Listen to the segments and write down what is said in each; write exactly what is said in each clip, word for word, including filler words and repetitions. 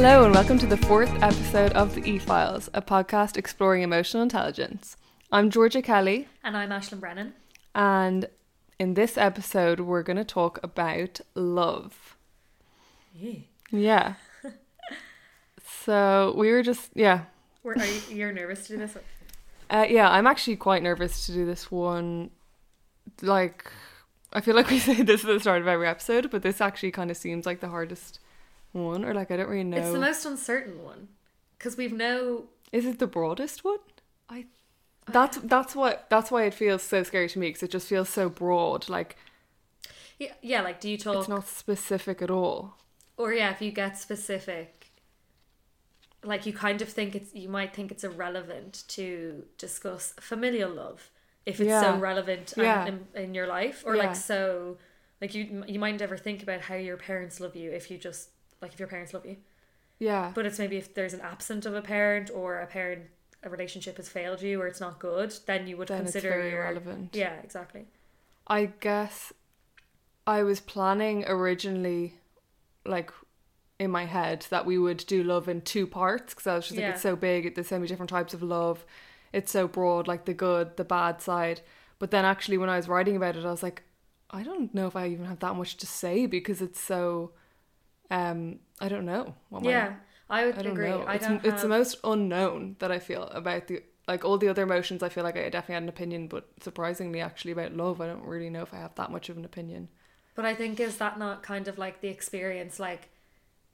Hello and welcome to the fourth episode of the E-Files, a podcast exploring emotional intelligence. I'm Georgia Kelly. And I'm Aisling Brennan. And in this episode, we're going to talk about love. Yeah. Yeah. So we were just, yeah. Were, are you, you're nervous to do this one? Uh, yeah, I'm actually quite nervous to do this one. Like, I feel like we say this at the start of every episode, but this actually kind of seems like the hardest one, or like I don't really know. It's the most uncertain one because we've no. Is it the broadest one? I. That's that's what that's why it feels so scary to me, because it just feels so broad. Like, yeah, yeah, like do you talk? It's not specific at all. Or yeah, if you get specific, like you kind of think it's you might think it's irrelevant to discuss familial love if it's yeah. so relevant yeah. in, in your life, or yeah. like so, like you you might never think about how your parents love you if you just. Like if your parents love you. Yeah. But it's maybe if there's an absence of a parent or a parent, a relationship has failed you or it's not good, then you would then consider... Then it's very your, irrelevant. Yeah, exactly. I guess I was planning originally, like in my head, that we would do love in two parts because I was just like, yeah. it's so big, there's so many different types of love. It's so broad, like the good, the bad side. But then actually when I was writing about it, I was like, I don't know if I even have that much to say because it's so... Um, I don't know. What yeah, I, I would I don't agree. Know. I it's, don't it's have... the most unknown that I feel about the like all the other emotions. I feel like I definitely had an opinion, but surprisingly, actually about love, I don't really know if I have that much of an opinion. But I think is that not kind of like the experience like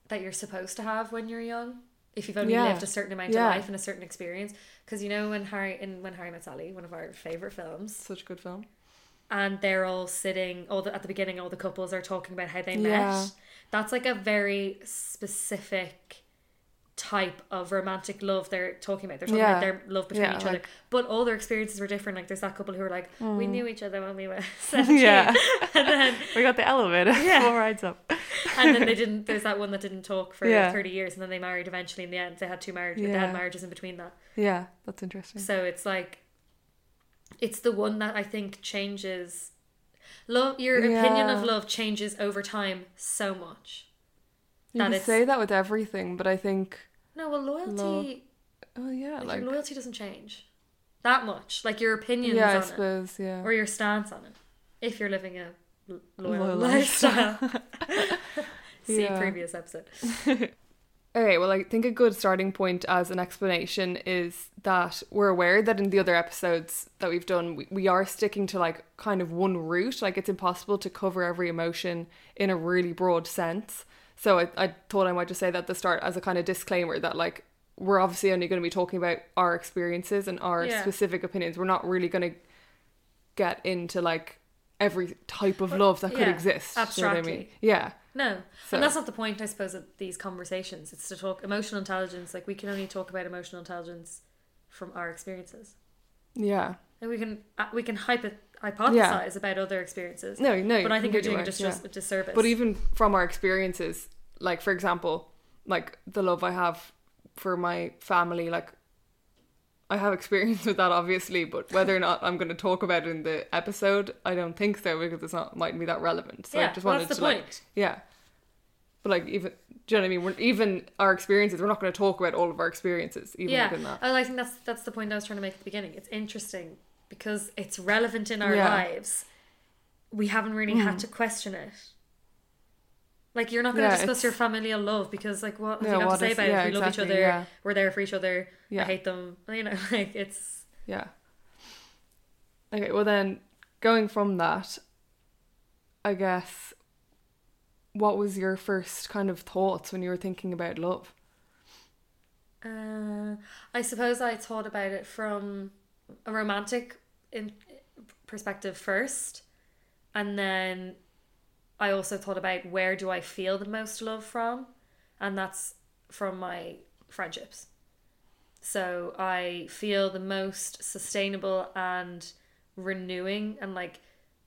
that you're supposed to have when you're young, if you've only yeah. lived a certain amount yeah. of life and a certain experience? Because you know when Harry in When Harry Met Sally, one of our favorite films, such a good film, and they're all sitting all the, at the beginning. All the couples are talking about how they met. Yeah. That's like a very specific type of romantic love they're talking about. They're talking yeah. about their love between yeah, each like, other. But all their experiences were different. Like there's that couple who were like, mm. we knew each other when we were seventeen. Yeah. And then we got the elevator. Yeah. Four rides up. And then they didn't, there's that one that didn't talk for yeah. like thirty years and then they married eventually in the end. They had two marriages. Yeah. They had marriages in between that. Yeah, that's interesting. So it's like, it's the one that I think changes... Love, your opinion yeah. of love changes over time so much. You that can it's... say that with everything, but I think... No, well, loyalty... Love... Oh, yeah. Like, like... Your loyalty doesn't change that much. Like, your opinions yeah, on I suppose, it. Yeah. Or your stance on it. If you're living a l- loyal, loyal lifestyle. See yeah. previous episode. Okay, well, I think a good starting point as an explanation is that we're aware that in the other episodes that we've done, we, we are sticking to like kind of one route. Like it's impossible to cover every emotion in a really broad sense. So I, I thought I might just say that at the start as a kind of disclaimer that like we're obviously only going to be talking about our experiences and our yeah. specific opinions. We're not really going to get into like every type of love that could yeah, exist. Abstractly. You know what I mean? Yeah. No, so. And that's not the point, I suppose, of these conversations. It's to talk emotional intelligence. Like, we can only talk about emotional intelligence from our experiences. Yeah. And we can we can hypo- hypothesize yeah. about other experiences. No, no. But I think you're doing a dis- yeah. disservice. But even from our experiences, like, for example, like, the love I have for my family, like, I have experience with that, obviously, but whether or not I'm going to talk about it in the episode, I don't think so, because it's not mightn't be that relevant. So yeah, I just well, wanted that's the to point. Like, yeah, but like even do you know what I mean? We're, even our experiences, we're not going to talk about all of our experiences, even yeah. within that. Oh, I think that's that's the point I was trying to make at the beginning. It's interesting because it's relevant in our yeah. lives. We haven't really mm. had to question it. Like you're not going yeah, to discuss your familial love because like what have yeah, you got to say is, about yeah, it? We exactly, love each other. Yeah. We're there for each other. Yeah. I hate them. You know, like it's yeah. Okay, well then going from that, I guess what was your first kind of thoughts when you were thinking about love? Uh, I suppose I thought about it from a romantic in- perspective first, and then I also thought about where do I feel the most love from, and that's from my friendships. So I feel the most sustainable and renewing, and like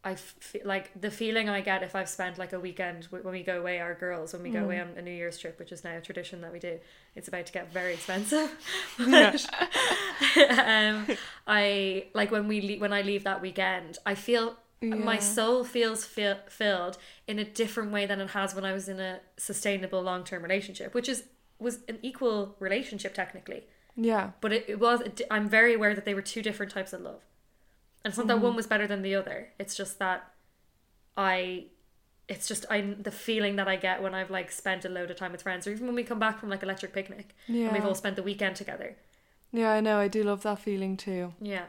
I feel like the feeling I get if I've spent like a weekend when we go away, our girls when we go mm. away on a New Year's trip, which is now a tradition that we do. It's about to get very expensive. But, um, I like when we le- when I leave that weekend, I feel. Yeah. My soul feels fi- filled in a different way than it has when I was in a sustainable long-term relationship, which is was an equal relationship technically. Yeah. But it, it was, it, I'm very aware that they were two different types of love. And it's not mm-hmm. that one was better than the other. It's just that I, it's just I the feeling that I get when I've like spent a load of time with friends, or even when we come back from like Electric Picnic yeah. and we've all spent the weekend together. Yeah, I know. I do love that feeling too. Yeah.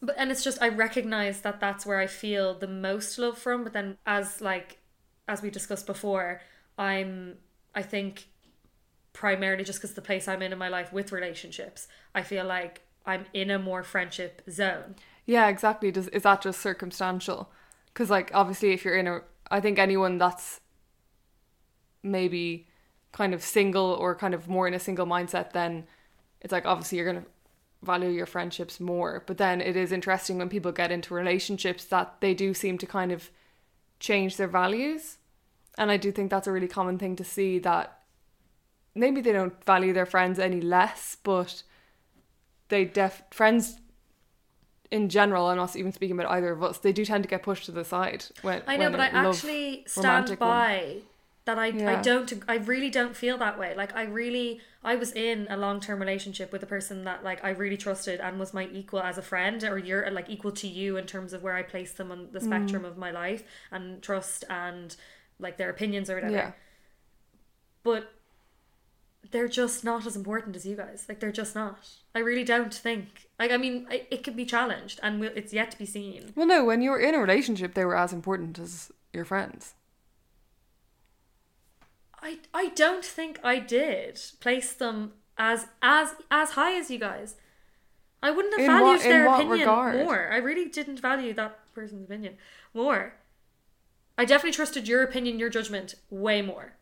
But, and it's just, I recognize that that's where I feel the most love from. But then as like, as we discussed before, I'm, I think primarily just because the place I'm in in my life with relationships, I feel like I'm in a more friendship zone. Yeah, exactly. Does, is that just circumstantial? Because like, obviously if you're in a, I think anyone that's maybe kind of single or kind of more in a single mindset, then it's like, obviously you're going to value your friendships more. But then it is interesting when people get into relationships that they do seem to kind of change their values. And I do think that's a really common thing to see, that maybe they don't value their friends any less, but they def friends in general, I'm not even speaking about either of us, they do tend to get pushed to the side when I know when but I actually stand by one. That I yeah. I don't I really don't feel that way. Like I really I was in a long-term relationship with a person that like I really trusted and was my equal as a friend, or you're like equal to you in terms of where I place them on the spectrum mm. of my life and trust and like their opinions or whatever. Yeah. But they're just not as important as you guys. Like they're just not. I really don't think. Like I mean, I, it could be challenged, and we'll, it's yet to be seen. Well, no. When you were in a relationship, they were as important as your friends. I, I don't think I did place them as as as high as you guys. I wouldn't have in valued what, their opinion regard? more. I really didn't value that person's opinion more. I definitely trusted your opinion, your judgment way more.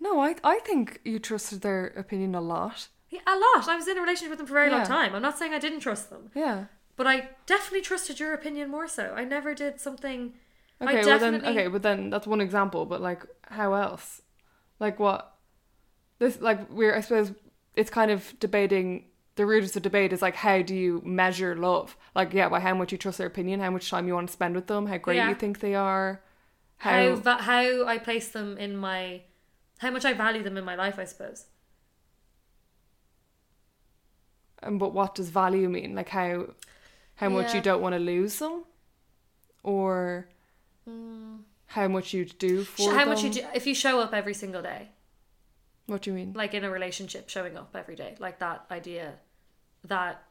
No, I I think you trusted their opinion a lot. Yeah, a lot. I was in a relationship with them for a very yeah. long time. I'm not saying I didn't trust them. Yeah. But I definitely trusted your opinion more so. I never did something... Okay, I definitely... well then, okay, but then that's one example, but like, how else? Like what? This, like, we're, I suppose it's kind of debating, the root of the debate is like, how do you measure love? Like, yeah, by how much you trust their opinion, how much time you want to spend with them, how great yeah. you think they are, how... How, how I place them in my, how much I value them in my life, I suppose. Um, but what does value mean? Like how, how much yeah. you don't want to lose them? Or... How much you do for How them? much you do if you show up every single day. What do you mean? Like in a relationship, showing up every day. Like that idea that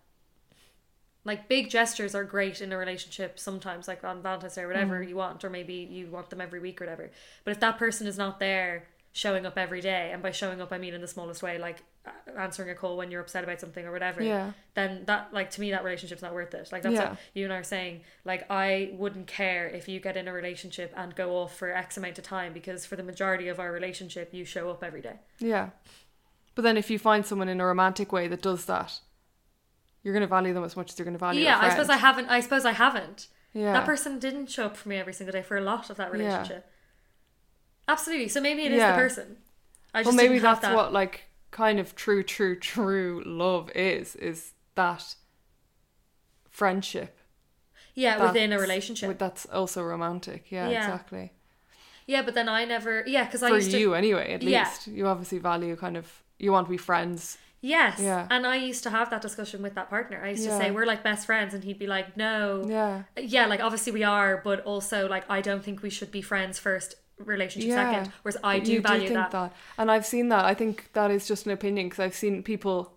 like big gestures are great in a relationship sometimes, like on Valentine's Day or whatever mm. you want, or maybe you want them every week or whatever. But if that person is not there showing up every day, and by showing up I mean in the smallest way, like answering a call when you're upset about something or whatever, yeah. then that, like, to me that relationship's not worth it. Like that's yeah. what you and I are saying. Like I wouldn't care if you get in a relationship and go off for X amount of time, because for the majority of our relationship you show up every day. Yeah. But then if you find someone in a romantic way that does that, you're going to value them as much as you're going to value yeah I suppose I haven't I suppose I haven't yeah that person didn't show up for me every single day for a lot of that relationship. yeah. Absolutely. So maybe it yeah. is the person. I just well maybe that's that. what like kind of true true true love is is that friendship yeah within a relationship with, that's also romantic. yeah, yeah exactly yeah but then I never yeah because I used to for you anyway at yeah. least you obviously value kind of you want to be friends. Yes yeah. And I used to have that discussion with that partner. I used yeah. to say we're like best friends, and he'd be like no yeah yeah like obviously we are, but also like I don't think we should be friends first, relationship yeah. second, whereas I do you value do think that. that and I've seen that. I think that is just an opinion, because I've seen people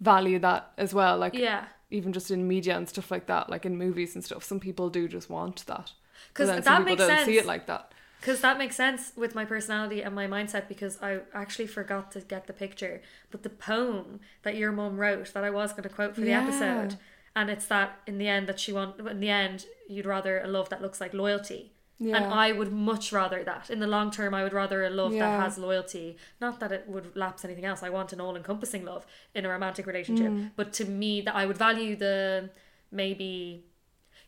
value that as well, like yeah even just in media and stuff like that, like in movies and stuff, some people do just want that, because that some makes sense. Don't see it like that, because that makes sense with my personality and my mindset. Because I actually forgot to get the picture, but the poem that your mum wrote that I was going to quote for the yeah. episode, and it's that in the end that she want in the end you'd rather a love that looks like loyalty. Yeah. And I would much rather that. In the long term, I would rather a love yeah. that has loyalty. Not that it would lapse anything else. I want an all-encompassing love in a romantic relationship. Mm. But to me, that I would value the maybe...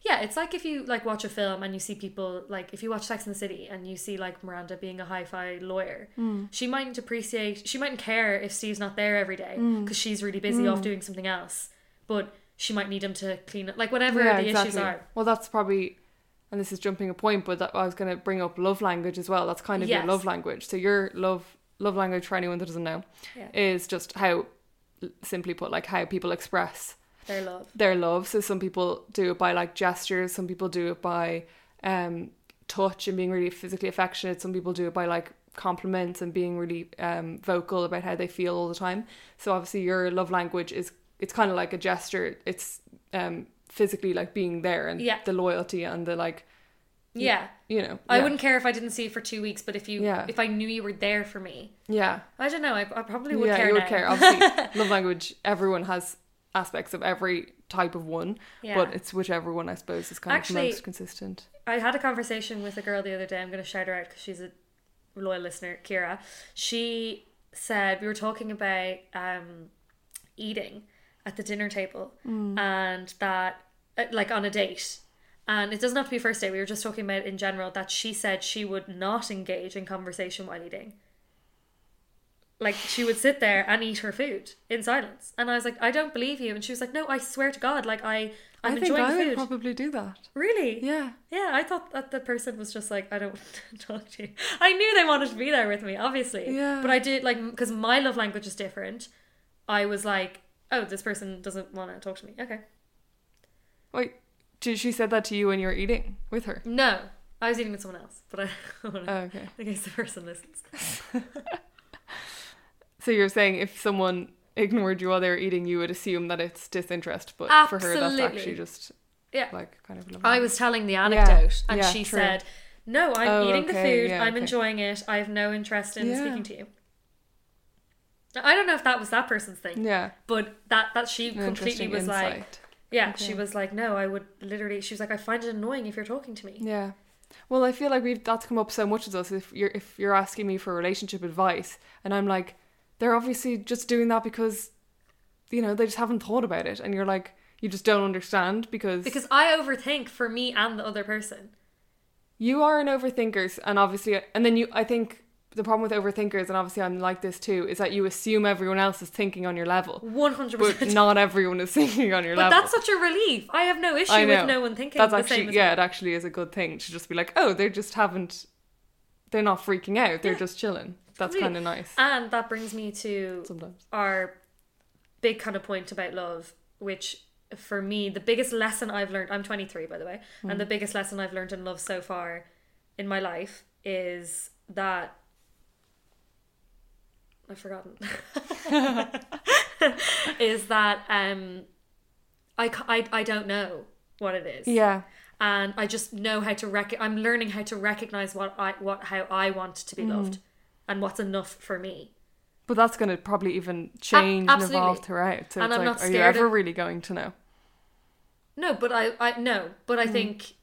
Yeah, it's like if you like watch a film and you see people... like if you watch Sex and the City and you see like Miranda being a hi-fi lawyer, mm. she mightn't appreciate... She mightn't care if Steve's not there every day, because mm. she's really busy mm. off doing something else. But she might need him to clean up. Like whatever yeah, the exactly. issues are. Well, that's probably... And this is jumping a point, but that, I was going to bring up love language as well. That's kind of yes. your love language. So your love love language, for anyone that doesn't know, yeah. is just how, simply put, like how people express their love. Their love. So some people do it by like gestures. Some people do it by um, touch and being really physically affectionate. Some people do it by like compliments and being really um, vocal about how they feel all the time. So obviously your love language is, it's kind of like a gesture. It's um, physically like being there and yeah. the loyalty and the like. Yeah. You know. I yeah. wouldn't care if I didn't see you for two weeks, but if you yeah. if I knew you were there for me. Yeah. I don't know. I, I probably would yeah, care. Yeah, you would now. care. Obviously, love language, everyone has aspects of every type of one, yeah. but it's whichever one I suppose is kind Actually, of most consistent. I had a conversation with a girl the other day. I'm going to shout her out because she's a loyal listener, Kira. She said, we were talking about um, eating at the dinner table mm. and that, like on a date. And it doesn't have to be first date. We were just talking about in general that she said she would not engage in conversation while eating. Like she would sit there and eat her food in silence. And I was like, I don't believe you. And she was like, no, I swear to God, like I, I'm I enjoying I food. I think I would probably do that. Really? Yeah. Yeah, I thought that the person was just like, I don't want to talk to you. I knew they wanted to be there with me, obviously. Yeah. But I did like, because my love language is different. I was like, oh, this person doesn't want to talk to me. Okay. Wait. She said that to you when you were eating with her? No, I was eating with someone else, but I don't want to, oh, okay. in case the person listens. So you're saying if someone ignored you while they were eating, you would assume that it's disinterest, but Absolutely. for her that's actually just yeah. like kind of... I was telling the anecdote yeah. and yeah, she true. said, no, I'm oh, eating okay. the food, yeah, I'm okay. enjoying it, I have no interest in yeah. speaking to you. I don't know if that was that person's thing, yeah, but that, that she An completely was insight. like... Yeah, okay. She was like, no, I would literally... She was like, I find it annoying if you're talking to me. Yeah. Well, I feel like we've that's come up so much with us. If you're if you're asking me for relationship advice, and I'm like, they're obviously just doing that because, you know, they just haven't thought about it. And you're like, you just don't understand because... Because I overthink for me and the other person. You are an overthinker, and obviously... And then you, I think... The problem with overthinkers, and obviously I'm like this too, is that you assume everyone else is thinking on your level. one hundred percent. But not everyone is thinking on your but level. But that's such a relief. I have no issue with no one thinking that's the actually, same as Yeah, me. It actually is a good thing to just be like, oh, they just haven't, they're not freaking out. They're yeah. just chilling. That's really. kind of nice. And that brings me to Sometimes. our big kind of point about love, which for me, the biggest lesson I've learned, I'm twenty-three by the way, mm. and the biggest lesson I've learned in love so far in my life is that I've forgotten. is that um, I, I, I don't know what it is. Yeah. And I just know how to rec- I'm learning how to recognize what I what how I want to be mm. loved, and what's enough for me. But that's going to probably even change a- and evolve throughout. So and it's I'm like, not scared. Are you ever of... really going to know? No, but I, I no, but I mm. think.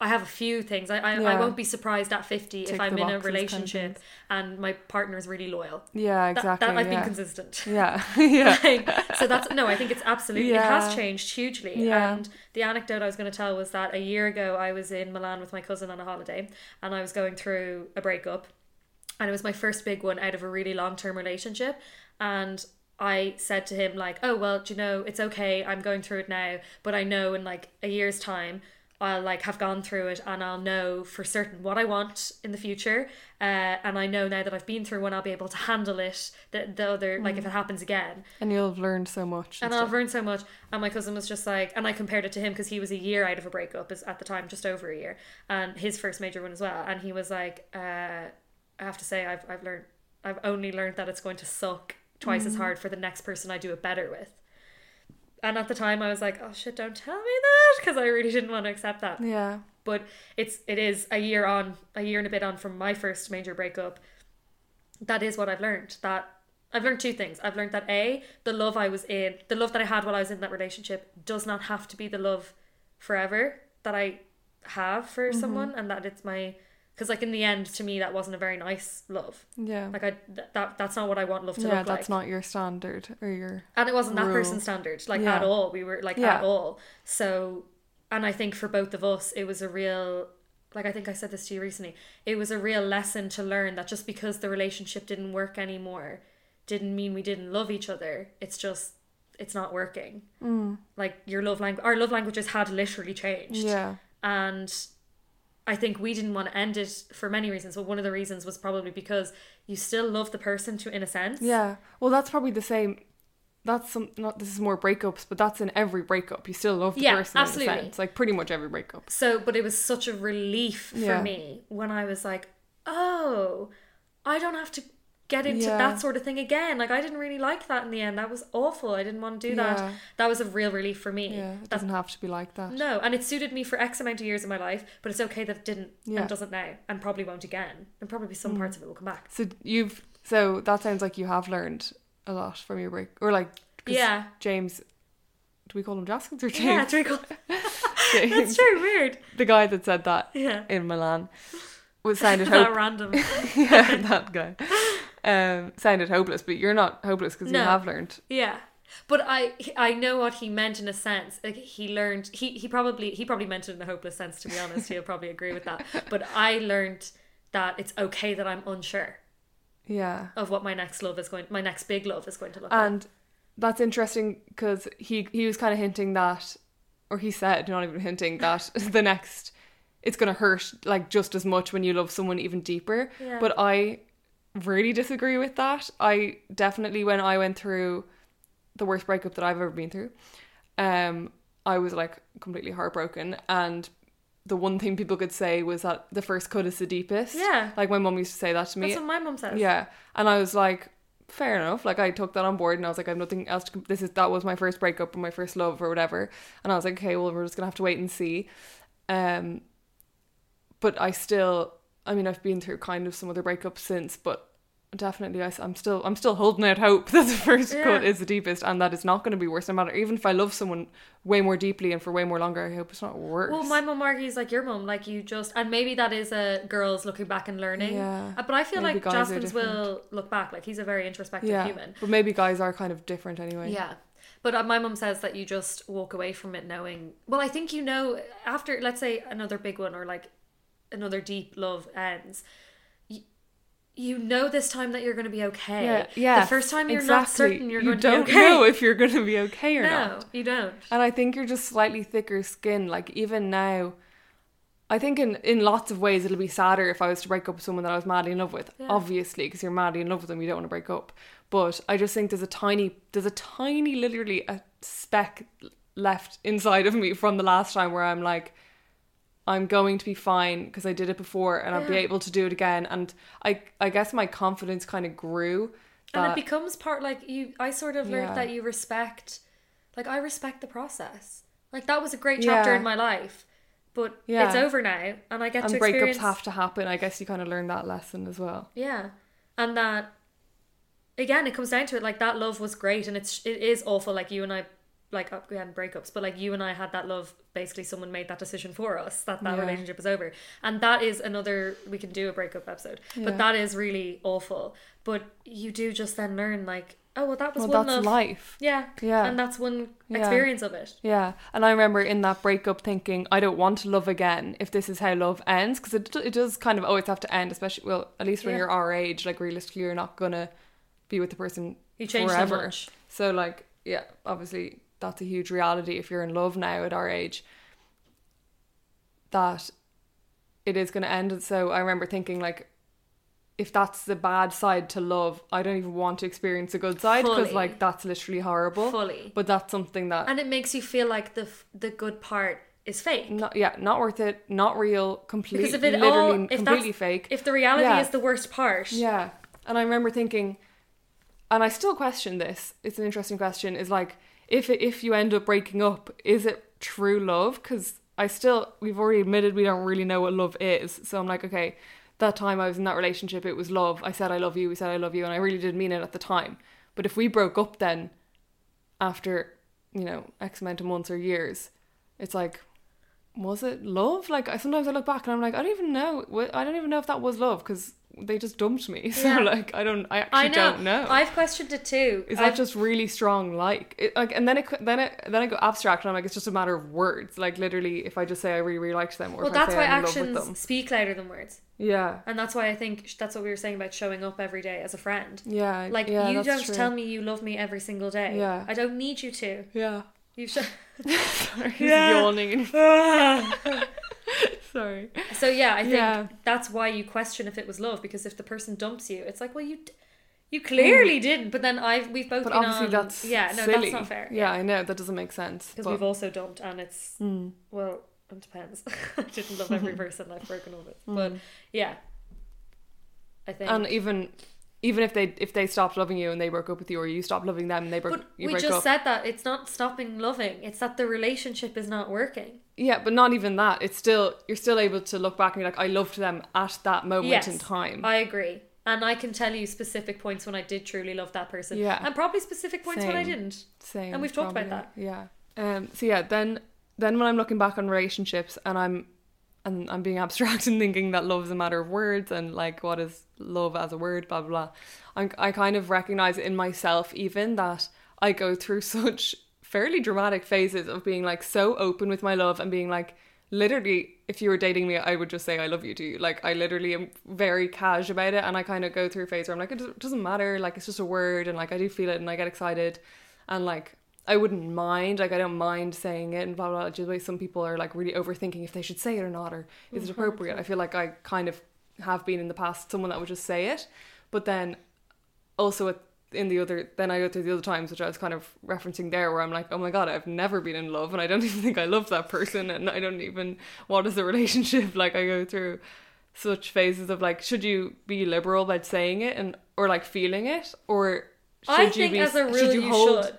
I have a few things. I I, yeah. I won't be surprised at fifty Tick if I'm in a relationship kind of and my partner is really loyal. Yeah, exactly. That, that I've yeah. been consistent. Yeah, yeah. like, so that's no. I think it's absolutely yeah. it has changed hugely. Yeah. And the anecdote I was going to tell was that a year ago I was in Milan with my cousin on a holiday, and I was going through a breakup, and it was my first big one out of a really long term relationship, and I said to him like, oh well, do you know, it's okay. I'm going through it now, but I know in like a year's time, I'll like have gone through it and I'll know for certain what I want in the future. Uh, and I know now that I've been through one, I'll be able to handle it. The, the other, mm. like if it happens again. And you'll have learned so much. And, and I've learned so much. And my cousin was just like, and I compared it to him because he was a year out of a breakup is at the time, just over a year. And his first major one as well. And he was like, uh, I have to say, I've, I've learned, I've only learned that it's going to suck twice mm. as hard for the next person I do it better with. And at the time I was like, oh shit, don't tell me that, because I really didn't want to accept that. Yeah. But it's, it is a year on, a year and a bit on from my first major breakup. That is what I've learned. That I've learned two things. I've learned that A, the love I was in, the love that I had while I was in that relationship does not have to be the love forever that I have for mm-hmm. someone. And that it's my, because like in the end, to me, that wasn't a very nice love. Yeah. Like I, th- that that's not what I want love to yeah, look like. Yeah, that's not your standard or your And it wasn't rule. that person's standard, like yeah. at all. We were like yeah. at all. So, and I think for both of us, it was a real, like I think I said this to you recently, it was a real lesson to learn that just because the relationship didn't work anymore, didn't mean we didn't love each other. It's just, it's not working. Mm. Like your love language, our love languages had literally changed. Yeah. And I think we didn't want to end it for many reasons, but one of the reasons was probably because you still love the person to in a sense. Yeah. Well, that's probably the same. That's some, not, this is more breakups, but that's in every breakup. You still love the yeah, person absolutely. in a sense. Like pretty much every breakup. So, but it was such a relief for yeah. me when I was like, oh, I don't have to get into yeah. that sort of thing again. Like, I didn't really like that in the end. That was awful. I didn't want to do yeah. that. That was a real relief for me. Yeah, it that, doesn't have to be like that. No, and it suited me for X amount of years of my life, but it's okay that it didn't yeah. and doesn't now and probably won't again. And probably some mm. parts of it will come back. So you've, so that sounds like you have learned a lot from your break, or like, yeah, James, do we call him Jaskins or James? Yeah, that's, call- James, that's true, weird. The guy that said that yeah. in Milan was sounded that hope- random. yeah, that guy. Um, sounded hopeless, but you're not hopeless because no. you have learned. Yeah, but I I know what he meant in a sense. Like he learned, he he probably he probably meant it in a hopeless sense. To be honest, he'll probably agree with that. But I learned that it's okay that I'm unsure. Yeah. Of what my next love is going, my next big love is going to look like. And that's interesting because he he was kind of hinting that, or he said, not even hinting that the next, it's going to hurt like just as much when you love someone even deeper. Yeah. But I really disagree with that. I definitely, when I went through the worst breakup that I've ever been through, um, I was like completely heartbroken, and the one thing people could say was that the first cut is the deepest. Yeah. Like my mum used to say that to me. That's what my mum says. Yeah. And I was like, fair enough. Like I took that on board and I was like, I have nothing else to, this is, that was my first breakup or my first love or whatever. And I was like, okay, well, we're just gonna have to wait and see. Um, but I still, I mean, I've been through kind of some other breakups since, but definitely I, I'm still, I'm still holding out hope that the first yeah. cut is the deepest, and that it's not going to be worse no matter, even if I love someone way more deeply and for way more longer, I hope it's not worse. Well, my mum argues like your mum, like you just, and maybe that is a girls looking back and learning. Yeah. But I feel maybe like Jaspers will look back, like he's a very introspective yeah. human. But maybe guys are kind of different anyway. Yeah. But my mum says that you just walk away from it knowing, well, I think, you know, after, let's say another big one or like another deep love ends, you, you know this time that you're going to be okay. Yeah, yeah, the first time you're exactly. not certain you're you going to be okay. You don't know if you're going to be okay or no, not. No, you don't. And I think you're just slightly thicker skin. Like even now, I think in, in lots of ways it'll be sadder if I was to break up with someone that I was madly in love with. Yeah. Obviously, because you're madly in love with them, you don't want to break up. But I just think there's a tiny, there's a tiny, literally a speck left inside of me from the last time where I'm like, I'm going to be fine because I did it before and yeah. I'll be able to do it again. And I I guess my confidence kind of grew. That, and it becomes part, like you, I sort of learned yeah. that you respect, like I respect the process. Like that was a great chapter yeah. in my life, but yeah. it's over now and I get and to experience. And breakups have to happen. I guess you kind of learn that lesson as well. Yeah. And that, again, it comes down to it. Like that love was great and it's it is awful. Like you and I, like we had breakups, but like you and I had that love, basically someone made that decision for us that that yeah. relationship is over, and that is another, we can do a breakup episode yeah. but that is really awful, but you do just then learn like, oh well, that was well, one that's love. life yeah yeah and that's one yeah. experience of it. Yeah. And I remember in that breakup thinking, I don't want to love again if this is how love ends, because it, it does kind of always have to end, especially well at least when yeah. you're our age, like realistically you're not gonna be with the person you change forever so, much. So like yeah obviously that's a huge reality if you're in love now at our age, that it is going to end. So I remember thinking like, if that's the bad side to love, I don't even want to experience the good side, because like that's literally horrible. Fully. But that's something that, and it makes you feel like the the good part is fake. Not, yeah, not worth it, not real, completely, literally all, completely fake. If the reality yeah. is the worst part. Yeah. And I remember thinking, and I still question this, it's an interesting question, is like, If it, if you end up breaking up, is it true love? Because I still, we've already admitted we don't really know what love is. So I'm like, okay, that time I was in that relationship, it was love. I said I love you, we said I love you, and I really did mean it at the time. But if we broke up then, after, you know, X amount of months or years, it's like, was it love? Like I, sometimes I look back and I'm like, I don't even know. I don't even know if that was love, because they just dumped me. So yeah. like I don't I actually I know. don't know. I've questioned it too. Is I've... that just really strong like it, like and then it then it then I go abstract and I'm like, it's just a matter of words. Like literally if I just say I really really liked them, or well, if that's I say why I'm actions in love with them. Speak louder than words. Yeah. And that's why I think that's what we were saying about showing up every day as a friend. Yeah. Like yeah, you don't true. tell me you love me every single day. Yeah. I don't need you to. Yeah. You should. Sorry, he's yeah. yawning. Sorry. So yeah, I think yeah. that's why you question if it was love, because if the person dumps you, it's like, well, you d- you clearly mm. didn't. But then I've we've both but been obviously on, that's yeah, no, silly. That's not fair. Yeah, yeah, I know that doesn't make sense because we've also dumped, and it's mm. well, it depends. I didn't love every person I've broken up with, mm. but yeah, I think, and even. Even if they if they stopped loving you and they broke up with you, or you stopped loving them and they broke up. But we just up. said that it's not stopping loving; it's that the relationship is not working. Yeah, but not even that. It's still you're still able to look back and be like, I loved them at that moment yes, in time. I agree, and I can tell you specific points when I did truly love that person. Yeah, and probably specific points Same. when I didn't. Same, and we've talked probably. about that. Yeah. Um. So yeah, then then when I'm looking back on relationships and I'm. And I'm being abstract and thinking that love is a matter of words and like what is love as a word, blah, blah, blah. I'm, I kind of recognise in myself even that I go through such fairly dramatic phases of being like so open with my love and being like, literally, if you were dating me, I would just say I love you to you. Like I literally am very cash about it, and I kind of go through a phase where I'm like, it doesn't matter, like it's just a word, and like I do feel it and I get excited and like... I wouldn't mind, like I don't mind saying it and blah, blah, blah. Some people are like really overthinking if they should say it or not, or is it appropriate? I feel like I kind of have been in the past someone that would just say it, but then also in the other, then I go through the other times which I was kind of referencing there, where I'm like, oh my god, I've never been in love and I don't even think I love that person, and I don't even, what is a relationship? Like I go through such phases of like, should you be liberal about saying it and or like feeling it, or should I you think be, as a rule should you, you hold should.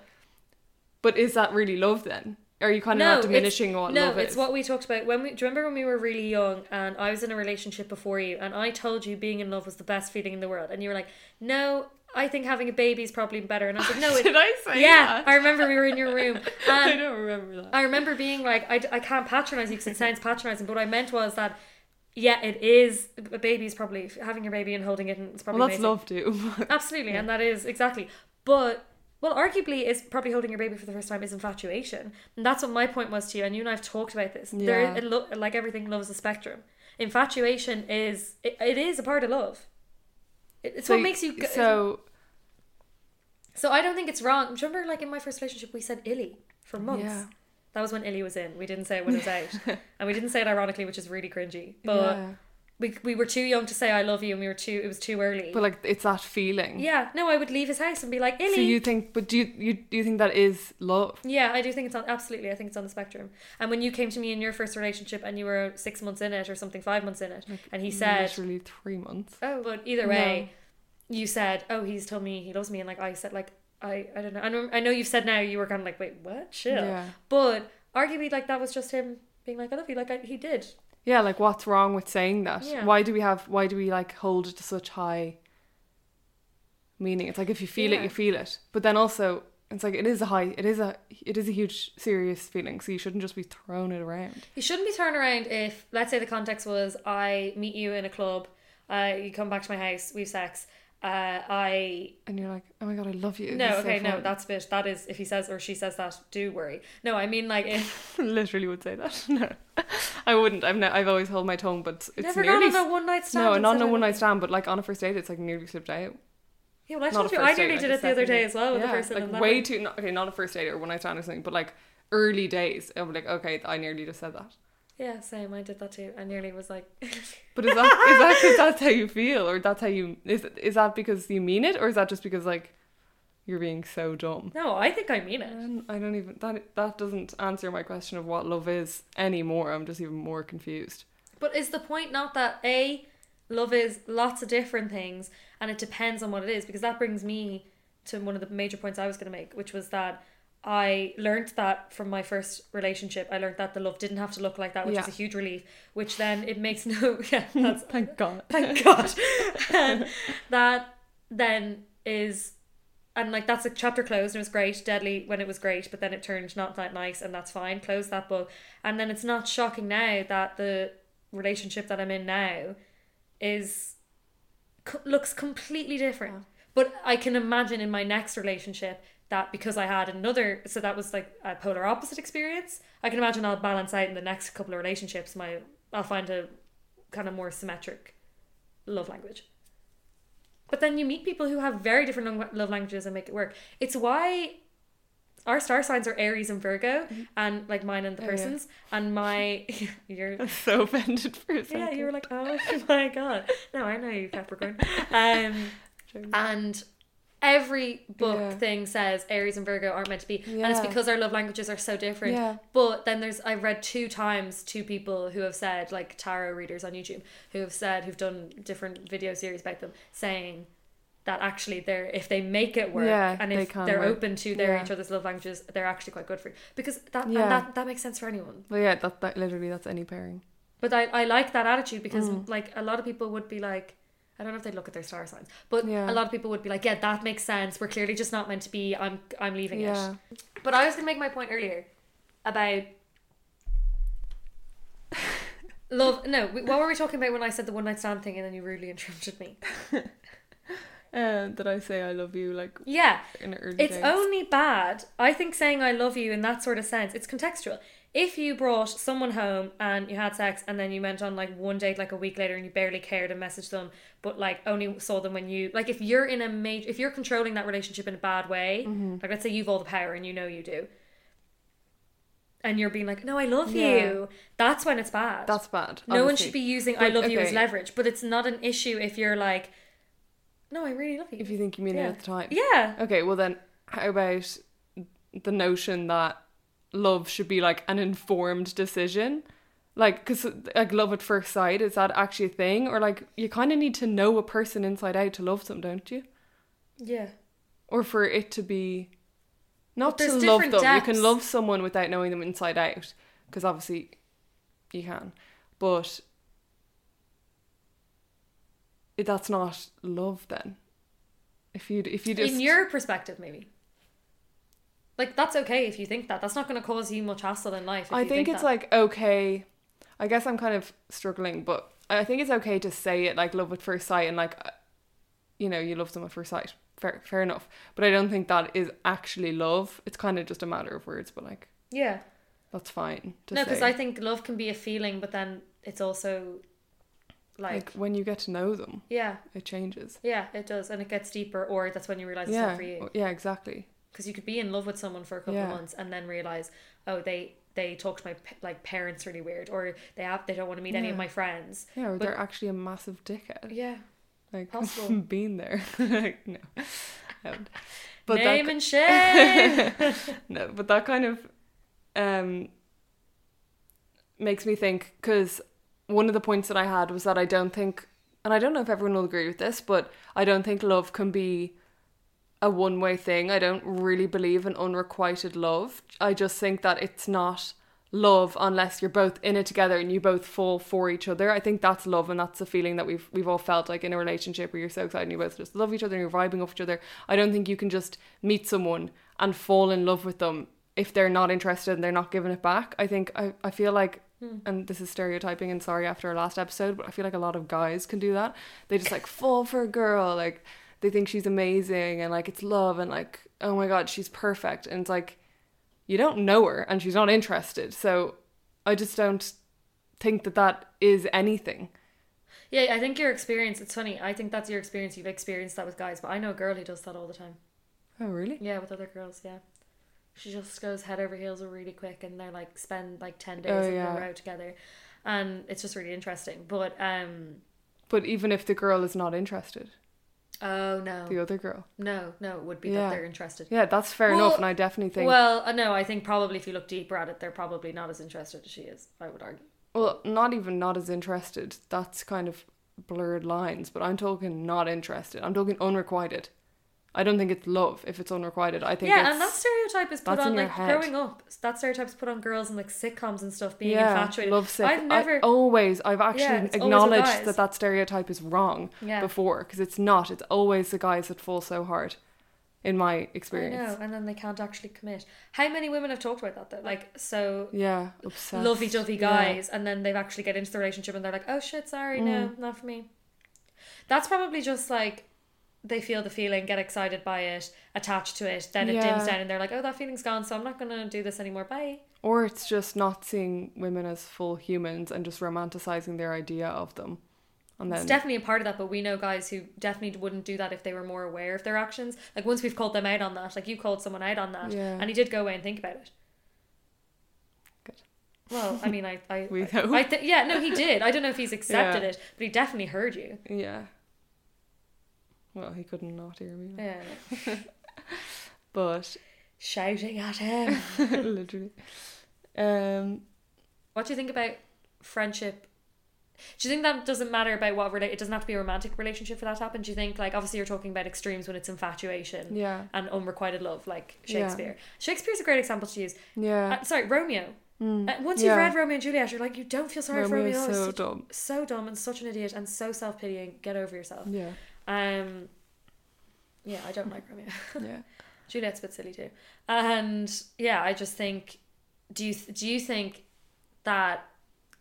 But is that really love then? Are you kind of no, not diminishing what no, love is? No, it's what we talked about. When we, do you remember when we were really young and I was in a relationship before you, and I told you being in love was the best feeling in the world, and you were like, no, I think having a baby is probably better. And I was like, no. It, Did I say yeah, that? Yeah, I remember we were in your room. I don't remember that. I remember being like, I, I can't patronise you because it sounds patronising, but what I meant was that, yeah, it is, a baby is probably, having your baby and holding it, and it's probably well, that's amazing. Love too. Absolutely, yeah. And that is, exactly. But... Well, arguably, is probably holding your baby for the first time is infatuation. And that's what my point was to you. And you and I have talked about this. Yeah. There, it lo- like everything, love's a spectrum. Infatuation is, it, it is a part of love. It's so what makes you... Go- so so I don't think it's wrong. Do you remember, like, in my first relationship, we said illy for months. Yeah. That was when illy was in. We didn't say it when it was out. And we didn't say it ironically, which is really cringy. But... Yeah. We we were too young to say I love you, and we were too. It was too early. But like, it's that feeling. Yeah. No, I would leave his house and be like, illy. So you think? But do you you do you think that is love? Yeah, I do think it's on. Absolutely, I think it's on the spectrum. And when you came to me in your first relationship, and you were six months in it or something, five months in it, like, and he said, literally three months. Oh, but either way, no. You said, oh, he's told me he loves me, and like I said, like I I don't know. I know, I know you've said now you were kind of like, wait, what? Chill. Yeah. But arguably, like that was just him being like, I love you, like I, he did. Yeah, like what's wrong with saying that? Yeah. Why do we have, why do we like hold it to such high meaning? It's like if you feel yeah. it, you feel it. But then also, it's like it is a high, it is a, it is a huge, serious feeling. So you shouldn't just be throwing it around. You shouldn't be thrown around if, let's say the context was, I meet you in a club, uh, you come back to my house, we have sex, uh, I... And you're like, oh my God, I love you. No, okay, so no, that's a bit, that is, if he says or she says that, do worry. No, I mean like if... Literally would say that, no. I wouldn't. I've no, I've always held my tongue, but it's never nearly gone on a one night stand. No, not on a one night stand, but like on a first date, it's like nearly slipped out. Yeah, well, I told you, I nearly did it the other day as well with the person. Like way too. Not, okay, not a first date or one night stand or something, but like early days, I'm like, okay, I nearly just said that. Yeah, same. I did that too. I nearly was like. But is that is that because that's how you feel, or that's how you is is that because you mean it, or is that just because like you're being so dumb? No, I think I mean it. And I don't even, that that doesn't answer my question of what love is anymore. I'm just even more confused. But is the point not that A, love is lots of different things and it depends on what it is? Because that brings me to one of the major points I was going to make, which was that I learned that from my first relationship. I learned that the love didn't have to look like that, which yeah. was a huge relief, which then it makes no... Yeah, that's, thank God. Thank God. um, that then is... And like that's a chapter closed, and it was great, deadly when it was great, but then it turned not that nice, and that's fine, close that book. And then it's not shocking now that the relationship that I'm in now is co- looks completely different. Yeah. But I can imagine in my next relationship that because I had another, so that was like a polar opposite experience, I can imagine I'll balance out in the next couple of relationships, my I'll find a kind of more symmetric love language. But then you meet people who have very different love languages and make it work. It's why our star signs are Aries and Virgo, mm-hmm. and like mine and the oh, person's, yeah. and my you're I'm so offended for a second. Yeah, you were like, oh my god, no, I know you Capricorn. Um, and every book yeah. thing says Aries and Virgo aren't meant to be, yeah. and it's because our love languages are so different. Yeah. But then there's I've read two times two people who have said, like tarot readers on YouTube who have said who've done different video series about them saying that actually they're if they make it work yeah, and if they they're work. open to their yeah. each other's love languages, they're actually quite good for you, because that yeah. and that, that makes sense for anyone. Well, yeah, that, that literally that's any pairing. But I, I like that attitude because mm. like a lot of people would be like, I don't know if they'd look at their star signs, but yeah. a lot of people would be like, yeah, that makes sense. We're clearly just not meant to be. I'm I'm leaving yeah. it. But I was gonna make my point earlier about love. No, we, what were we talking about when I said the one night stand thing and then you rudely interrupted me? Uh, that I say I love you, like yeah, in early it's days. Only bad. I think saying I love you in that sort of sense, it's contextual. If you brought someone home and you had sex and then you went on like one date like a week later and you barely cared and messaged them, but like only saw them when you like if you're in a major if you're controlling that relationship in a bad way, mm-hmm. like let's say you've all the power and you know you do, and you're being like, no, I love yeah. you. That's when it's bad. That's bad. No obviously. One should be using but, I love okay. you as leverage, but it's not an issue if you're like, no, I really love you. If you think you mean yeah. it at the time. Yeah. Okay, well then, how about the notion that love should be like an informed decision? Like, because like love at first sight, is that actually a thing? Or like, you kind of need to know a person inside out to love them, don't you? Yeah. Or for it to be, not to love them. Depths. You can love someone without knowing them inside out, because obviously you can. But that's not love then. If you if you just in your perspective, maybe. Like that's okay if you think that. That's not going to cause you much hassle in life. If I you think, think it's that. Like okay. I guess I'm kind of struggling, but I think it's okay to say it like love at first sight and like, you know, you love them at first sight. Fair, fair enough. But I don't think that is actually love. It's kind of just a matter of words, but like yeah, that's fine. To no, because I think love can be a feeling, but then it's also. Like, like when you get to know them, yeah, it changes. Yeah, it does, and it gets deeper. Or that's when you realize yeah. it's not for you. Yeah, exactly. Because you could be in love with someone for a couple yeah. of months and then realize, oh, they they talk to my like parents really weird, or they have they don't want to meet yeah. any of my friends. Yeah, or but, they're actually a massive dickhead. Yeah, like possible. Being there. Like, no, but name that, and shame. No, but that kind of um makes me think because. One of the points that I had was that I don't think, and I don't know if everyone will agree with this, but I don't think love can be a one-way thing. I don't really believe in unrequited love. I just think that it's not love unless you're both in it together and you both fall for each other. I think that's love, and that's a feeling that we've we've all felt like in a relationship where you're so excited and you both just love each other and you're vibing off each other. I don't think you can just meet someone and fall in love with them if they're not interested and they're not giving it back. I think, I, I feel like and this is stereotyping and sorry after our last episode, but I feel like a lot of guys can do that. They just like fall for a girl, like they think she's amazing and like it's love and like, oh my god, she's perfect, and it's like you don't know her and she's not interested. So I just don't think that that is anything. Yeah, I think your experience, it's funny, I think that's your experience, you've experienced that with guys, but I know a girl who does that all the time. Oh really? Yeah, with other girls, yeah. She just goes head over heels really quick and they're like spend like ten days oh, in yeah. a row together, and it's just really interesting. But um but even if the girl is not interested, oh no, the other girl, no no it would be yeah. that they're interested. Yeah, that's fair well, enough. And I definitely think well no I think probably if you look deeper at it, they're probably not as interested as she is, I would argue. Well, not even not as interested, that's kind of blurred lines, but I'm talking not interested, I'm talking unrequited. I don't think it's love if it's unrequited. I think yeah, it's, and that stereotype is put on like growing up. That stereotype is put on girls in like sitcoms and stuff being yeah, infatuated. Love sick. I've never I, always. I've actually yeah, acknowledged that that stereotype is wrong yeah. before, because it's not. It's always the guys that fall so hard, in my experience. I know, and then they can't actually commit. How many women have talked about that though? Like so. Yeah, obsessed. Lovey dovey guys, yeah. and then they actually get into the relationship and they're like, oh shit, sorry, mm. no, not for me. That's probably just like. They feel the feeling, get excited by it, attached to it, then it yeah. dims down and they're like, oh, that feeling's gone, so I'm not going to do this anymore, bye. Or it's just not seeing women as full humans and just romanticizing their idea of them And then, it's definitely a part of that, but we know guys who definitely wouldn't do that if they were more aware of their actions. Like, once we've called them out on that, like you called someone out on that, yeah. and he did go away and think about it. Good. Well, I mean, I... I we I, hope. I th- yeah, no, he did. I don't know if he's accepted yeah. it, but he definitely heard you. Yeah. Well, he couldn't not hear me. Now. Yeah. But... shouting at him. Literally. Um, what do you think about friendship? Do you think that doesn't matter about what rela- it doesn't have to be a romantic relationship for that to happen? Do you think, like, obviously you're talking about extremes when it's infatuation yeah. and unrequited love, like Shakespeare. Yeah. Shakespeare's a great example to use. Yeah. Uh, sorry, Romeo. Mm. Uh, once yeah. you've read Romeo and Juliet, you're like, you don't feel sorry Romeo for Romeo. Is so such, dumb. So dumb and such an idiot and so self-pitying. Get over yourself. Yeah. Um. Yeah, I don't like Romeo. Yeah. Juliet's a bit silly too. And yeah, I just think, do you, do you think that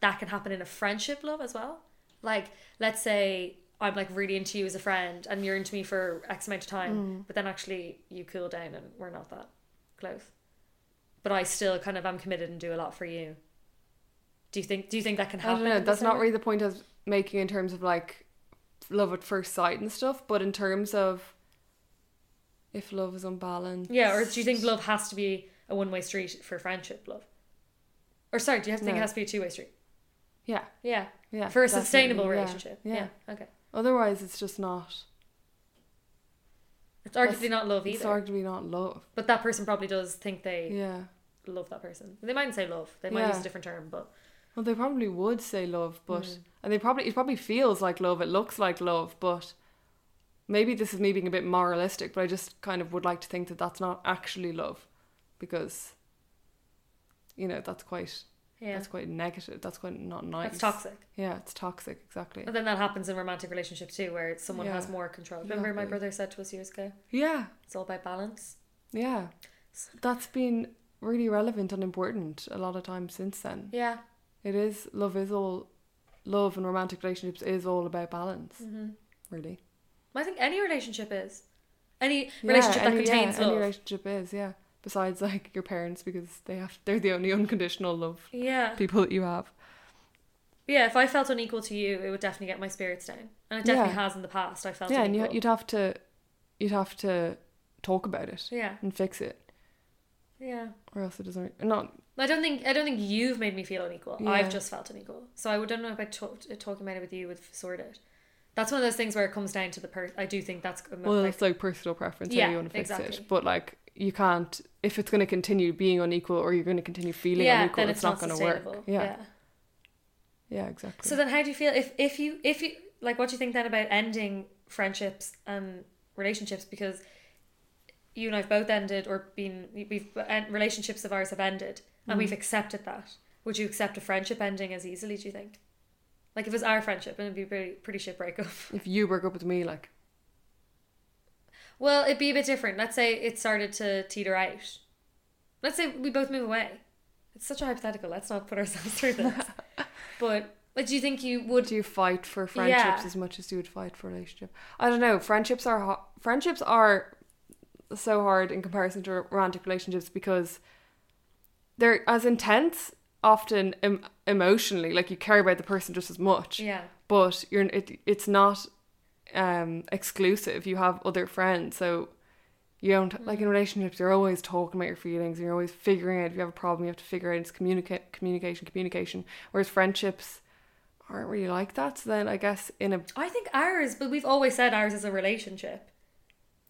that can happen in a friendship love as well? Like, let's say I'm like really into you as a friend and you're into me for X amount of time, mm. but then actually you cool down and we're not that close. But I still kind of am committed and do a lot for you. Do you think, do you think that can happen? I don't know. That's not really the point I was making in terms of like love at first sight and stuff, but in terms of if love is unbalanced. Yeah, or do you think love has to be a one-way street for friendship love? Or sorry, do you have to think no. it has to be a two-way street? Yeah. Yeah. Yeah. For a definitely. Sustainable relationship. Yeah. Yeah. yeah. Okay. Otherwise, it's just not... It's arguably That's, not love either. It's arguably not love. But that person probably does think they yeah. love that person. They mightn't say love. They might yeah. use a different term, but... Well, they probably would say love, but... Mm. And they probably it probably feels like love. It looks like love, but... Maybe this is me being a bit moralistic, but I just kind of would like to think that that's not actually love, because, you know, that's quite, yeah. that's quite negative. That's quite not nice. That's toxic. Yeah, it's toxic, exactly. And then that happens in romantic relationships too, where someone yeah. has more control. Remember exactly. my brother said to us years ago? Yeah. It's all about balance. Yeah. That's been really relevant and important a lot of times since then. Yeah. It is, love is all, love and romantic relationships is all about balance, mm-hmm. really. I think any relationship is. Any relationship yeah, any, that contains yeah, love. Any relationship is, yeah. Besides like your parents, because they have they're the only unconditional love yeah. people that you have. Yeah, if I felt unequal to you, it would definitely get my spirits down. And it definitely yeah. has in the past. I felt yeah, unequal. Yeah, and you'd have to you'd have to talk about it. Yeah. And fix it. Yeah. Or else it doesn't not I don't think I don't think you've made me feel unequal. Yeah. I've just felt unequal. So I don't know if I talked talking about it with you would sort it. That's one of those things where it comes down to the person. I do think that's... Well, like, it's like personal preference, yeah, how you want to fix exactly. it. But like, you can't... If it's going to continue being unequal or you're going to continue feeling yeah, unequal, it's, it's not, not going to work. Yeah. yeah. Yeah, exactly. So then how do you feel if, if you... if you like, what do you think then about ending friendships and relationships? Because you and I've both ended or been... we've relationships of ours have ended and mm. we've accepted that. Would you accept a friendship ending as easily, do you think? Like, if it was our friendship, it'd be a pretty, pretty shit breakup. If you broke up with me, like... Well, it'd be a bit different. Let's say it started to teeter out. Let's say we both move away. It's such a hypothetical. Let's not put ourselves through this. But, but do you think you would... Do you fight for friendships yeah. as much as you would fight for a relationship? I don't know. Friendships are ho- friendships are so hard in comparison to romantic relationships because they're as intense... often em- emotionally, like you care about the person just as much, yeah, but you're it, it's not um exclusive. You have other friends, so you don't mm. like in relationships you're always talking about your feelings and you're always figuring out if you have a problem. You have to figure out. It's communicate communication communication, whereas friendships aren't really like that. So then I guess in a I think ours but we've always said ours is a relationship,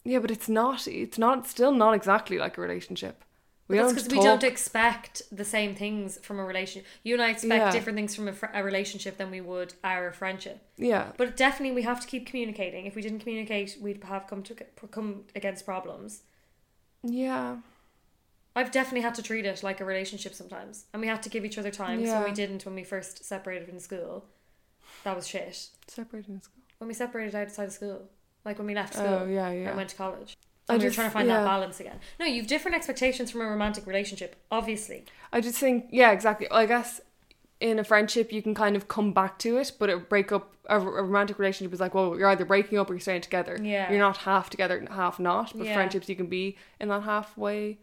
yeah, but it's not it's not still not exactly like a relationship. We that's because we don't expect the same things from a relationship. You and I expect yeah. different things from a, fr- a relationship than we would our friendship. Yeah. But definitely we have to keep communicating. If we didn't communicate, we'd have come to come against problems. Yeah. I've definitely had to treat it like a relationship sometimes. And we had to give each other time. Yeah. So we didn't when we first separated in school. That was shit. Separated in school? When we separated outside of school. Like when we left school. Oh, yeah, yeah. And went to college. And I you're just, trying to find yeah. that balance again. No, you've different expectations from a romantic relationship, obviously. I just think, yeah, exactly. I guess in a friendship you can kind of come back to it, but a breakup, a romantic relationship is like, well, you're either breaking up or you're staying together. Yeah. You're not half together and half not, but yeah. friendships you can be in that halfway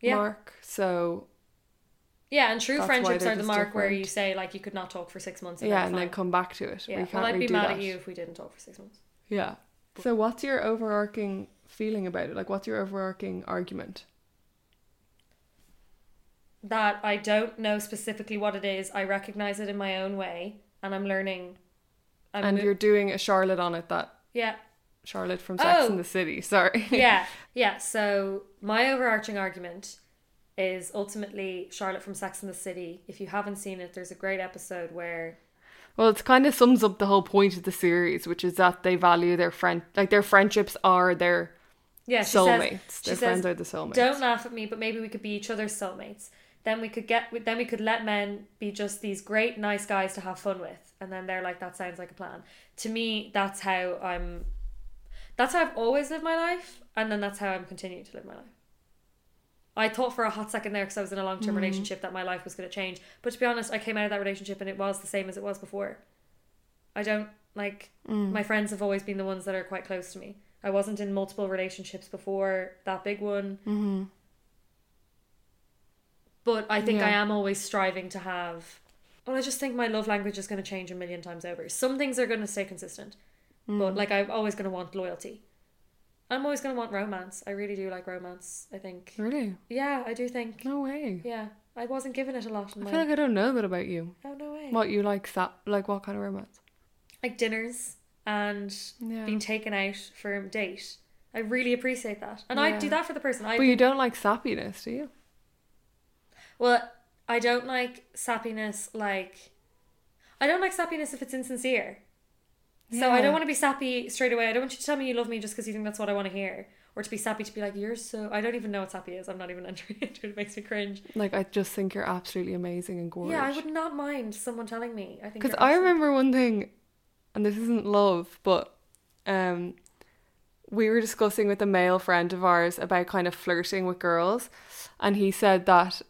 yeah. mark. So Yeah, and true that's friendships are the mark different. Where you say, like, you could not talk for six months. And yeah, then and fine. Then come back to it. Yeah, we can't well, I'd really be mad that. At you if we didn't talk for six months. Yeah. So what's your overarching feeling about it? Like, what's your overarching argument? That I don't know specifically what it is. I recognise it in my own way, and I'm learning. I'm and mo- you're doing a Charlotte on it that... Yeah. Charlotte from Sex oh. and the City, sorry. Yeah, yeah. So my overarching argument is ultimately Charlotte from Sex and the City. If you haven't seen it, there's a great episode where... Well, it kind of sums up the whole point of the series, which is that they value their friend... Like, their friendships are their yeah, she soulmates. Says, their she friends says, are the soulmates. Don't laugh at me, but maybe we could be each other's soulmates. Then we could get... Then we could let men be just these great, nice guys to have fun with. And then they're like, that sounds like a plan. To me, that's how I'm... That's how I've always lived my life, and then that's how I'm continuing to live my life. I thought for a hot second there, because I was in a long-term mm-hmm. relationship, that my life was going to change. But to be honest, I came out of that relationship and it was the same as it was before. I don't, like, mm. my friends have always been the ones that are quite close to me. I wasn't in multiple relationships before that big one. Mm-hmm. But I think yeah. I am always striving to have... Well, I just think my love language is going to change a million times over. Some things are going to stay consistent. But, like, I'm always going to want loyalty. I'm always going to want romance. I really do like romance, I think. Really? Yeah, I do think. No way. Yeah. I wasn't given it a lot. In I my... feel like I don't know that about you. Oh, no way. What you like, that, like what kind of romance? Like dinners and yeah. being taken out for a date. I really appreciate that. And yeah. I do that for the person. I but you don't like sappiness, do you? Well, I don't like sappiness, like... I don't like sappiness if it's insincere. So yeah. I don't want to be sappy straight away. I don't want you to tell me you love me just because you think that's what I want to hear. Or to be sappy to be like, you're so... I don't even know what sappy is. I'm not even entering into it. It makes me cringe. Like, I just think you're absolutely amazing and gorgeous. Yeah, I would not mind someone telling me. I think Because I remember one thing, and this isn't love, but um, we were discussing with a male friend of ours about kind of flirting with girls. And he said that...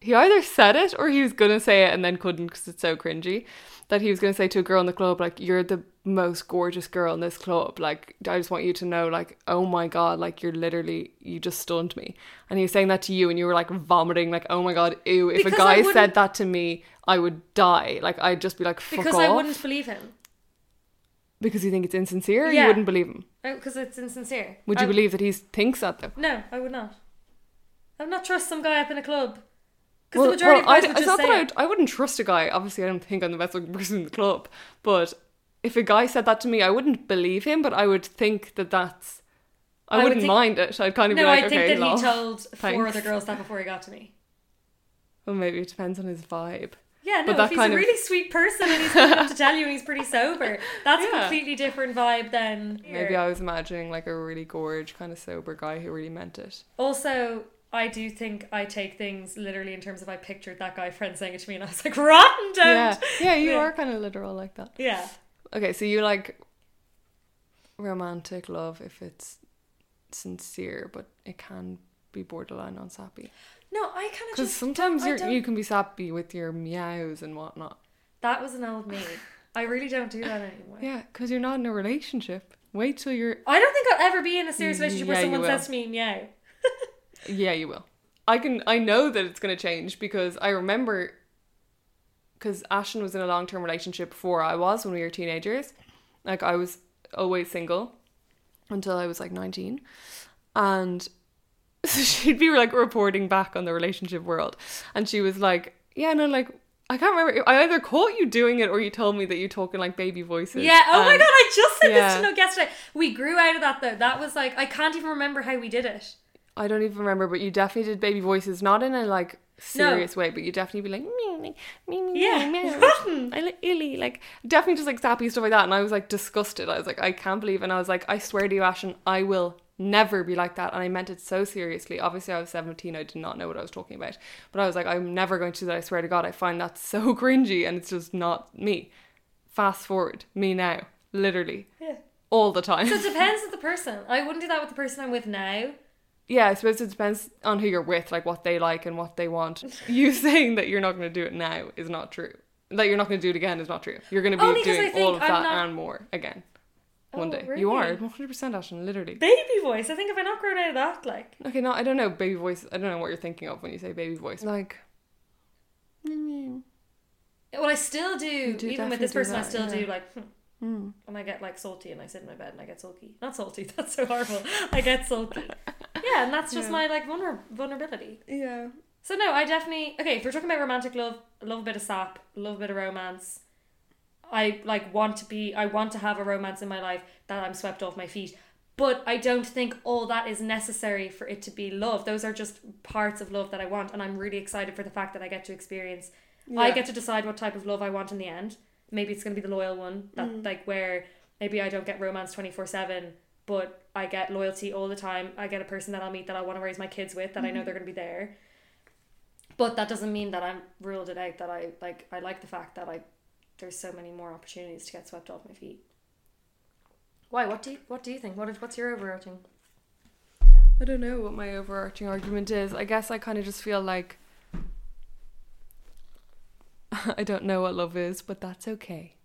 He either said it or he was going to say it and then couldn't because it's so cringy. That he was going to say to a girl in the club, like, you're the most gorgeous girl in this club. Like, I just want you to know, like, oh my God, like, you're literally, you just stunned me. And he was saying that to you and you were, like, vomiting, like, oh my God, ew. If because a guy said that to me, I would die. Like, I'd just be like, fuck because off. Because I wouldn't believe him. Because you think it's insincere? Yeah. You wouldn't believe him? Because it's insincere. Would you I'm... believe that he thinks that, though? No, I would not. I would not trust some guy up in a club. Well, the well, I, would not that I, I wouldn't trust a guy. Obviously, I don't think I'm the best looking person in the club. But if a guy said that to me, I wouldn't believe him, but I would think that that's... I, I wouldn't would think, mind it. I'd kind of no, be like, okay, No, I think okay, that laugh. He told Thanks. four other girls that before he got to me. Well, maybe it depends on his vibe. Yeah, no, but that if he's kind a really of... sweet person and he's going to have to tell you and he's pretty sober, that's yeah. a completely different vibe than... Here. Maybe I was imagining like a really gorge, kind of sober guy who really meant it. Also... I do think I take things literally in terms of I pictured that guy friend saying it to me and I was like, rotten don't. Yeah, yeah you yeah. are kind of literal like that. Yeah. Okay, so you like romantic love if it's sincere, but it can be borderline on sappy. No, I kind of just... Because sometimes you're, you can be sappy with your meows and whatnot. That was an old me. I really don't do that anymore. Yeah, because you're not in a relationship. Wait till you're... I don't think I'll ever be in a serious relationship yeah, where someone says to me, meow. Yeah, you will. I can. I know that it's going to change because I remember because Ashton was in a long-term relationship before I was when we were teenagers. Like, I was always single until I was like nineteen. And so she'd be like reporting back on the relationship world. And she was like, yeah, no, like, I can't remember. I either caught you doing it or you told me that you talk in like baby voices. Yeah. Oh and, my God, I just said yeah. this to Nook yesterday. We grew out of that though. That was like, I can't even remember how we did it. I don't even remember, but you definitely did baby voices, not in a like serious no. way, but you definitely be like me, me, me, me, yeah, me, I like illy, like definitely just like sappy stuff like that. And I was like disgusted. I was like, I can't believe, and I was like, I swear to you, Ashton, I will never be like that. And I meant it so seriously. Obviously, I was seventeen. I did not know what I was talking about, but I was like, I'm never going to do that. I swear to God, I find that so cringy, and it's just not me. Fast forward, me now, literally, yeah, all the time. So it depends on the person. I wouldn't do that with the person I'm with now. Yeah, I suppose it depends on who you're with, like what they like and what they want. You saying that you're not going to do it now is not true. That you're not going to do it again is not true. You're going to be Only doing all of I'm that not... and more again one oh, day. Really? You are one hundred percent, Ashton, literally. Baby voice. I think if I not grown out of that, like. Okay, no, I don't know. Baby voice. I don't know what you're thinking of when you say baby voice. Like, Mm. Well, I still do. do Even with this person, that, I still yeah. do like... Hmm. And I get like salty, and I sit in my bed and I get sulky. Not salty, that's so horrible. I get sulky. Yeah, and that's just yeah. my like vulner- vulnerability. Yeah. So no, I definitely... Okay, if we're talking about romantic love, love a bit of sap, love a bit of romance. I like want to be... I want to have a romance in my life that I'm swept off my feet. But I don't think all that is necessary for it to be love. Those are just parts of love that I want, and I'm really excited for the fact that I get to experience... Yeah. I get to decide what type of love I want in the end. Maybe it's going to be the loyal one, that mm. like where maybe I don't get romance twenty-four seven, but I get loyalty all the time. I get a person that I'll meet that I want to raise my kids with, that mm. I know they're going to be there. But that doesn't mean that I'm ruled it out, that I like I like the fact that I there's so many more opportunities to get swept off my feet. Why? What do you, what do you think? What is, what's your overarching? I don't know what my overarching argument is. I guess I kind of just feel like I don't know what love is, but that's okay.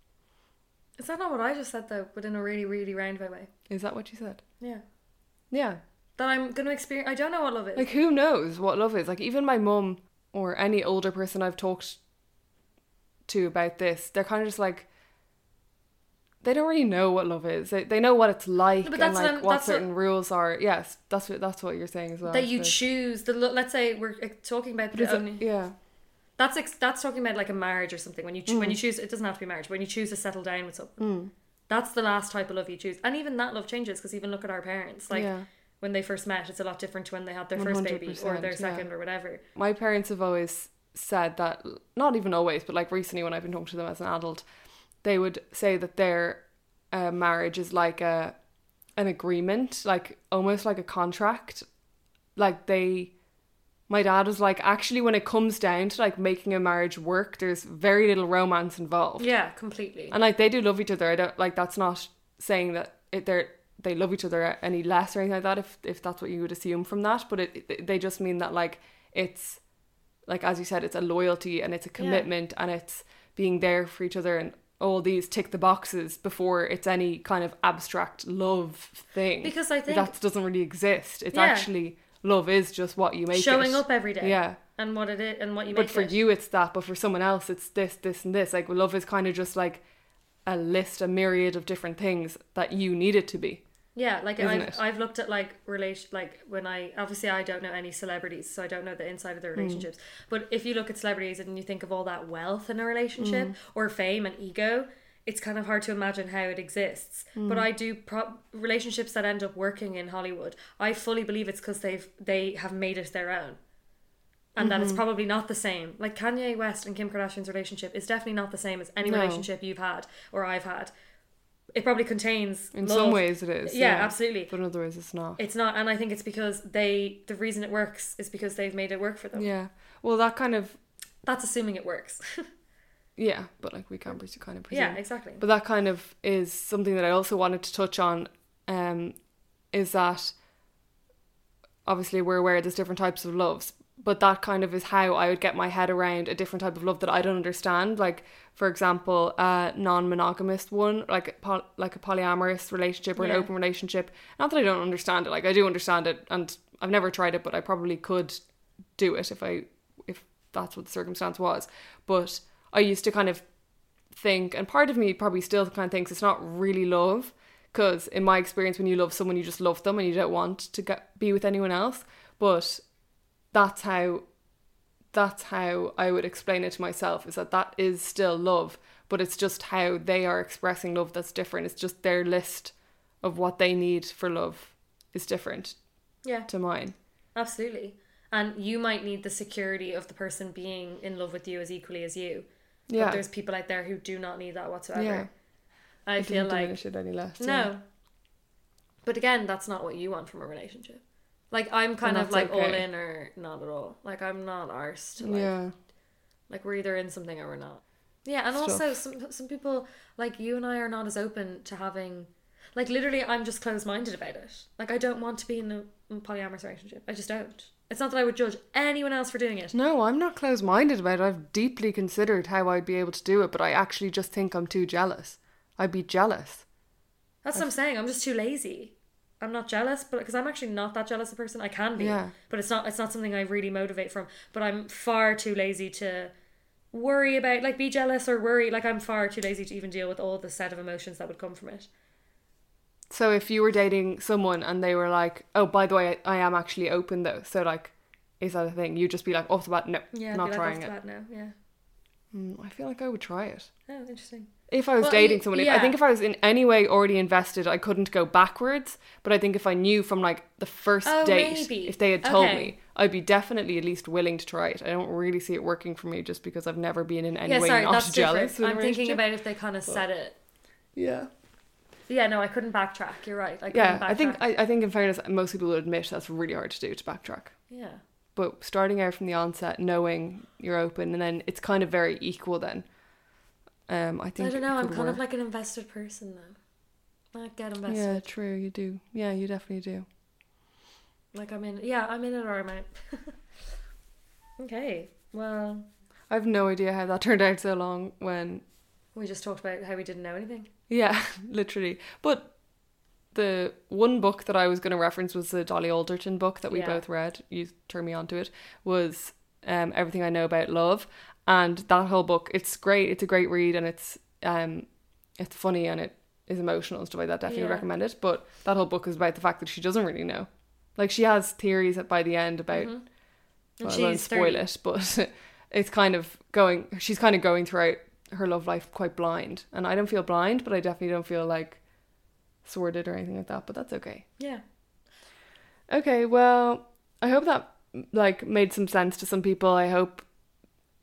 Is that not what I just said, though, but in a really, really roundabout way? Is that what you said? Yeah. Yeah. That I'm going to experience... I don't know what love is. Like, who knows what love is? Like, even my mum or any older person I've talked to about this, they're kind of just like... They don't really know what love is. They they know what it's like no, and like what, what certain what, rules are. Yes, that's what that's what you're saying as well. That you so. choose. the Let's say we're talking about... the only... it, yeah. That's ex- that's talking about like a marriage or something. When you cho- mm. when you choose, it doesn't have to be marriage. But when you choose to settle down with someone, mm. that's the last type of love you choose. And even that love changes, because even look at our parents. Like yeah. when they first met, it's a lot different to when they had their first baby or their second yeah. or whatever. My parents have always said that, not even always, but like recently when I've been talking to them as an adult, they would say that their uh, marriage is like a an agreement, like almost like a contract. Like they. My dad was like, actually, when it comes down to like making a marriage work, there's very little romance involved. Yeah, completely. And like they do love each other. I don't like that's not saying that it, they're they love each other any less or anything like that. If if that's what you would assume from that, but it, it they just mean that like it's like as you said, it's a loyalty and it's a commitment yeah. and it's being there for each other and all these tick the boxes before it's any kind of abstract love thing. Because I think that doesn't really exist. It's yeah. actually. Love is just what you make showing it. Up every day yeah and what it is and what you make but for it. You it's that, but for someone else it's this this and this. Like love is kind of just like a list, a myriad of different things that you need it to be. Yeah, like I've, it? I've looked at like relation like when I obviously I don't know any celebrities, so I don't know the inside of their relationships mm. but if you look at celebrities and you think of all that wealth in a relationship mm. or fame and ego, it's kind of hard to imagine how it exists. Mm. But I do pro- relationships that end up working in Hollywood. I fully believe it's because they've they have made it their own, and mm-hmm. that it's probably not the same. Like Kanye West and Kim Kardashian's relationship is definitely not the same as any no. relationship you've had or I've had. It probably contains in love. Some ways it is. Yeah, yeah, absolutely. But in other ways, it's not. It's not, and I think it's because they the reason it works is because they've made it work for them. Yeah. Well, that kind of that's assuming it works. Yeah, but like we can kind of presume. Yeah, exactly. But that kind of is something that I also wanted to touch on, um, is that obviously we're aware there's different types of loves, but that kind of is how I would get my head around a different type of love that I don't understand. Like, for example, a non-monogamous one, like a, poly- like a polyamorous relationship or yeah. an open relationship. Not that I don't understand it, like I do understand it, and I've never tried it, but I probably could do it if I if that's what the circumstance was. But... I used to kind of think, and part of me probably still kind of thinks it's not really love, because in my experience when you love someone you just love them and you don't want to get, be with anyone else. But that's how that's how I would explain it to myself, is that that is still love, but it's just how they are expressing love that's different. It's just their list of what they need for love is different yeah. to mine. Absolutely. And you might need the security of the person being in love with you as equally as you. Yeah. But there's people out there who do not need that whatsoever. Yeah. I it feel like it any less. No. Yeah. But again, that's not what you want from a relationship. Like I'm kind of like okay. all in or not at all. Like I'm not arsed. Like, yeah. Like we're either in something or we're not. Yeah, and Stuff. also some some people like you and I are not as open to having. Like literally, I'm just closed-minded about it. Like I don't want to be in a polyamorous relationship. I just don't. It's not that I would judge anyone else for doing it. No, I'm not closed-minded about it. I've deeply considered how I'd be able to do it, but I actually just think I'm too jealous. I'd be jealous. That's I've... what I'm saying. I'm just too lazy. I'm not jealous, but because I'm actually not that jealous a person. I can be, yeah. but it's not. It's not something I really motivate from. But I'm far too lazy to worry about, like, be jealous or worry. Like, I'm far too lazy to even deal with all the set of emotions that would come from it. So if you were dating someone and they were like, oh, by the way, I, I am actually open though, so like, is that a thing? You'd just be like, off the bat, no, yeah, not be like, trying off the bat, no, yeah. Mm, I feel like I would try it. Oh, interesting. If I was well, dating someone, yeah. I think if I was in any way already invested, I couldn't go backwards. But I think if I knew from like the first oh, date, maybe. if they had told okay. me, I'd be definitely at least willing to try it. I don't really see it working for me just because I've never been in any yeah, way sorry, not that's jealous. Different. I'm thinking about if they kind of but, said it. Yeah. Yeah, no, I couldn't backtrack. You're right. I couldn't yeah, backtrack. I think, I, I think in fairness, most people would admit that's really hard to do, to backtrack. Yeah. But starting out from the onset, knowing you're open, and then it's kind of very equal then. Um, I think I don't know, I'm kind work. of like an invested person though. I get invested. Yeah, true, you do. Yeah, you definitely do. Like I'm in, yeah, I'm in it or I'm out. Okay, well. I have no idea how that turned out so long when... We just talked about how we didn't know anything. Yeah, literally. But the one book that I was going to reference was the Dolly Alderton book that we yeah. both read, you turned me on to it, was um, Everything I Know About Love. And that whole book, it's great. It's a great read, and it's um, it's funny and it is emotional and stuff like that. Definitely yeah. recommend it. But that whole book is about the fact that she doesn't really know. Like, she has theories by the end about. Mm-hmm. Well, I won't spoil it, but it's kind of going. She's kind of going throughout her love life quite blind, and I don't feel blind, but I definitely don't feel like sordid or anything like that. But that's okay. Yeah. Okay. Well, I hope that like made some sense to some people. I hope.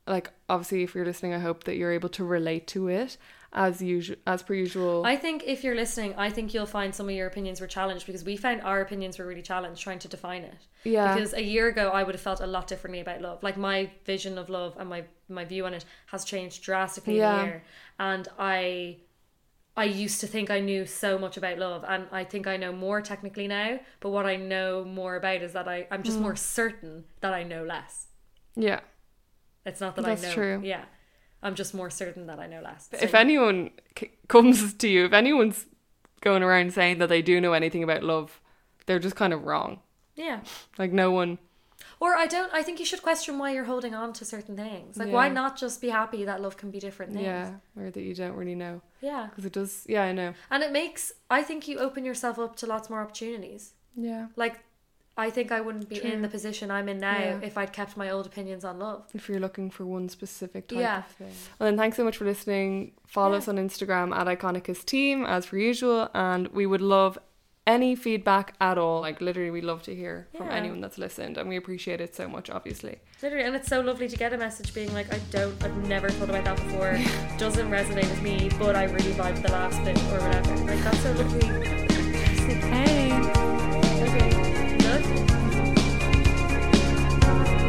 Like, obviously, if you're listening, I hope that you're able to relate to it as usual, as per usual. I think if you're listening, I think you'll find some of your opinions were challenged, because we found our opinions were really challenged trying to define it. Yeah. Because a year ago, I would have felt a lot differently about love. Like, my vision of love and my, my view on it has changed drastically yeah. in a year. And I... I used to think I knew so much about love, and I think I know more technically now, but what I know more about is that I, I'm just mm. more certain that I know less. Yeah. It's not that That's I know. True. Yeah. I'm just more certain that I know less. So if anyone c- comes to you, if anyone's going around saying that they do know anything about love, they're just kind of wrong. Yeah. Like, no one. Or I don't, I think you should question why you're holding on to certain things. Like, yeah. why not just be happy that love can be different things? Yeah. Or that you don't really know. Yeah. Because it does, yeah, I know. And it makes, I think you open yourself up to lots more opportunities. Yeah. Like, I think I wouldn't be True. in the position I'm in now yeah. if I'd kept my old opinions on love. If you're looking for one specific type yeah. of thing. Well, then thanks so much for listening. Follow yeah. us on Instagram at iconicusteam as per usual. And we would love any feedback at all. Like, literally, we love to hear yeah. from anyone that's listened. And we appreciate it so much, obviously. Literally. And it's so lovely to get a message being like, I don't, I've never thought about that before. Doesn't resonate with me, but I really vibe the last bit or whatever. Like, that's so lovely. Hey. Okay. Thank you.